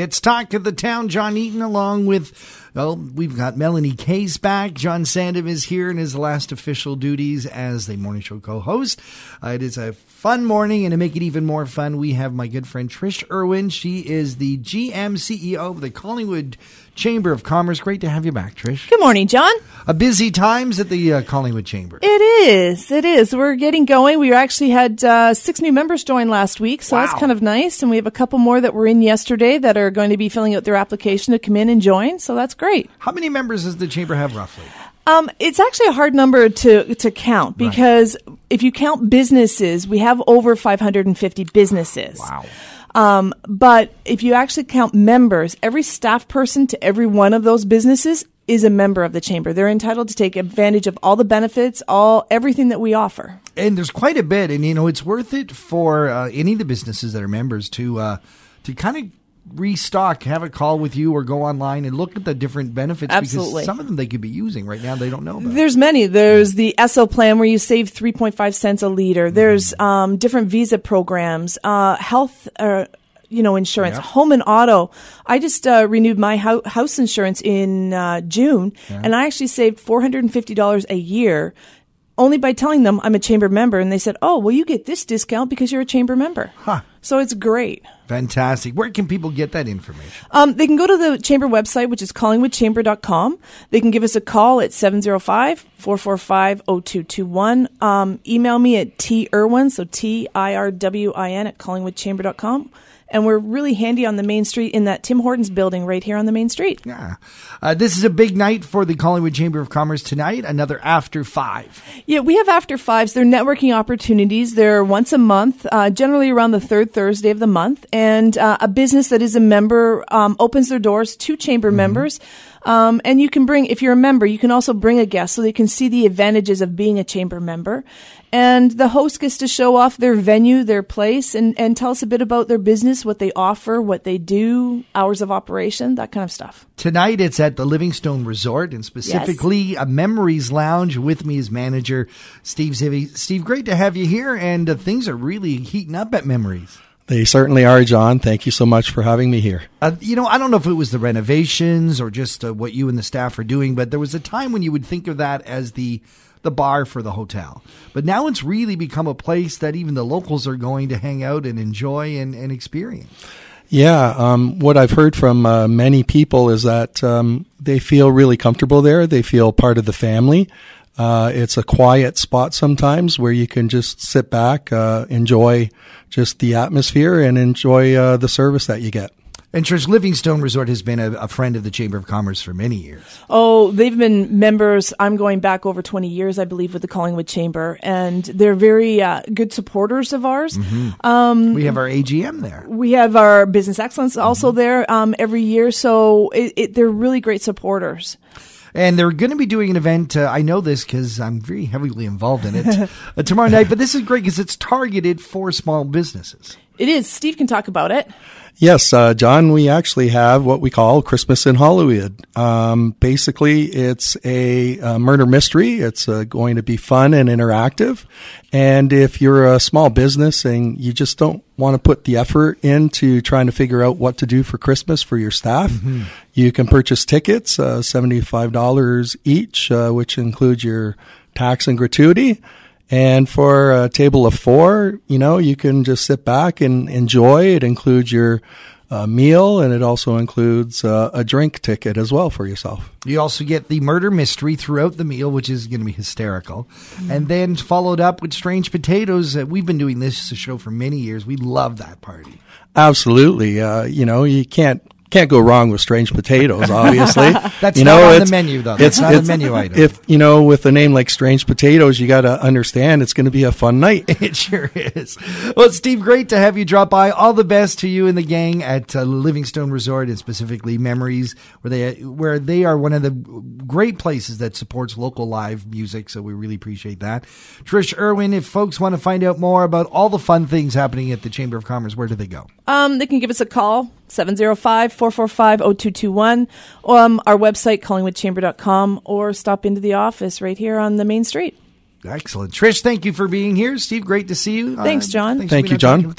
It's Talk of the Town. John Eaton along with, well, we've got Melanie Case back. John Sandham is here in his last official duties as the morning show co-host. It is a fun morning, and to make it even more fun, we have my good friend Trish Irwin. She is the GM CEO of the Collingwood Chamber of Commerce. Great to have you back, Trish. Good morning, John. A busy times at the Collingwood Chamber. It is. We're getting going. We actually had 6 new members join last week, so that's kind of nice. And we have a couple more that were in yesterday that are going to be filling out their application to come in and join, so that's great. How many members does the chamber have roughly? It's actually a hard number to count because if you count businesses, we have over 550 businesses. Wow. But if you actually count members, every staff person to every one of those businesses is a member of the chamber. They're entitled to take advantage of all the benefits, everything that we offer. And there's quite a bit. And, you know, it's worth it for any of the businesses that are members to kind of restock, have a call with you or go online and look at the different benefits. Absolutely. Because some of them they could be using right now they don't know about. There's many. There's the Esso plan where you save 3.5 cents a liter. Mm-hmm. There's different visa programs, health insurance, home and auto. I just renewed my house insurance in June, and I actually saved $450 a year only by telling them I'm a chamber member, and they said, oh, well, you get this discount because you're a chamber member. Huh. So it's great. Fantastic. Where can people get that information? They can go to the chamber website, which is collingwoodchamber.com. They can give us a call at 705-445-0221. Email me at tirwin, so TIRWIN at collingwoodchamber.com. And we're really handy on the main street in that Tim Hortons building right here on the main street. Yeah. This is a big night for the Collingwood Chamber of Commerce tonight, another After Five. Yeah, we have After Fives. They're networking opportunities. They're once a month, generally around the third Thursday of the month. And a business that is a member opens their doors to chamber members. And you can bring, if you're a member, you can also bring a guest so they can see the advantages of being a chamber member. And the host gets to show off their venue, their place, and tell us a bit about their business, what they offer, what they do, hours of operation, that kind of stuff. Tonight it's at the Livingstone Resort, and specifically a Memories Lounge. With me is manager Steve Dzizy. Steve, great to have you here, and things are really heating up at Memories. They certainly are, John. Thank you so much for having me here. I don't know if it was the renovations or just what you and the staff are doing, but there was a time when you would think of that as the bar for the hotel. But now it's really become a place that even the locals are going to hang out and enjoy and experience. Yeah. What I've heard from many people is that they feel really comfortable there. They feel part of the family. It's a quiet spot sometimes where you can just sit back, enjoy just the atmosphere and enjoy the service that you get. And Trish, Livingstone Resort has been a friend of the Chamber of Commerce for many years. Oh, they've been members. I'm going back over 20 years, I believe, with the Collingwood Chamber. And they're very good supporters of ours. Mm-hmm. We have our AGM there. We have our Business Excellence also there every year. So they're really great supporters. And they're going to be doing an event, I know this because I'm very heavily involved in it, tomorrow night. But this is great because it's targeted for small businesses. It is. Steve can talk about it. Yes, John, we actually have what we call Christmas in Hollywood. Basically, it's a murder mystery. It's going to be fun and interactive. And if you're a small business and you just don't want to put the effort into trying to figure out what to do for Christmas for your staff, you can purchase tickets, $75 each, which includes your tax and gratuity. And for a table of 4, you can just sit back and enjoy. It includes your meal, and it also includes a drink ticket as well for yourself. You also get the murder mystery throughout the meal, which is going to be hysterical. Mm-hmm. And then followed up with Strange Potatoes. We've been doing this show for many years. We love that party. Absolutely. You can't go wrong with Strange Potatoes, obviously. That's not on the menu, though. It's not a menu item. If, with a name like Strange Potatoes, you got to understand it's going to be a fun night. It sure is. Well, Steve, great to have you drop by. All the best to you and the gang at Livingstone Resort, and specifically Memories, where they are one of the great places that supports local live music, so we really appreciate that. Trish Irwin, if folks want to find out more about all the fun things happening at the Chamber of Commerce, where do they go? They can give us a call. 705-445-0221. Our website, collingwoodchamber.com, or stop into the office right here on the main street. Excellent. Trish, thank you for being here. Steve, great to see you. Thanks, John. Thank you, John.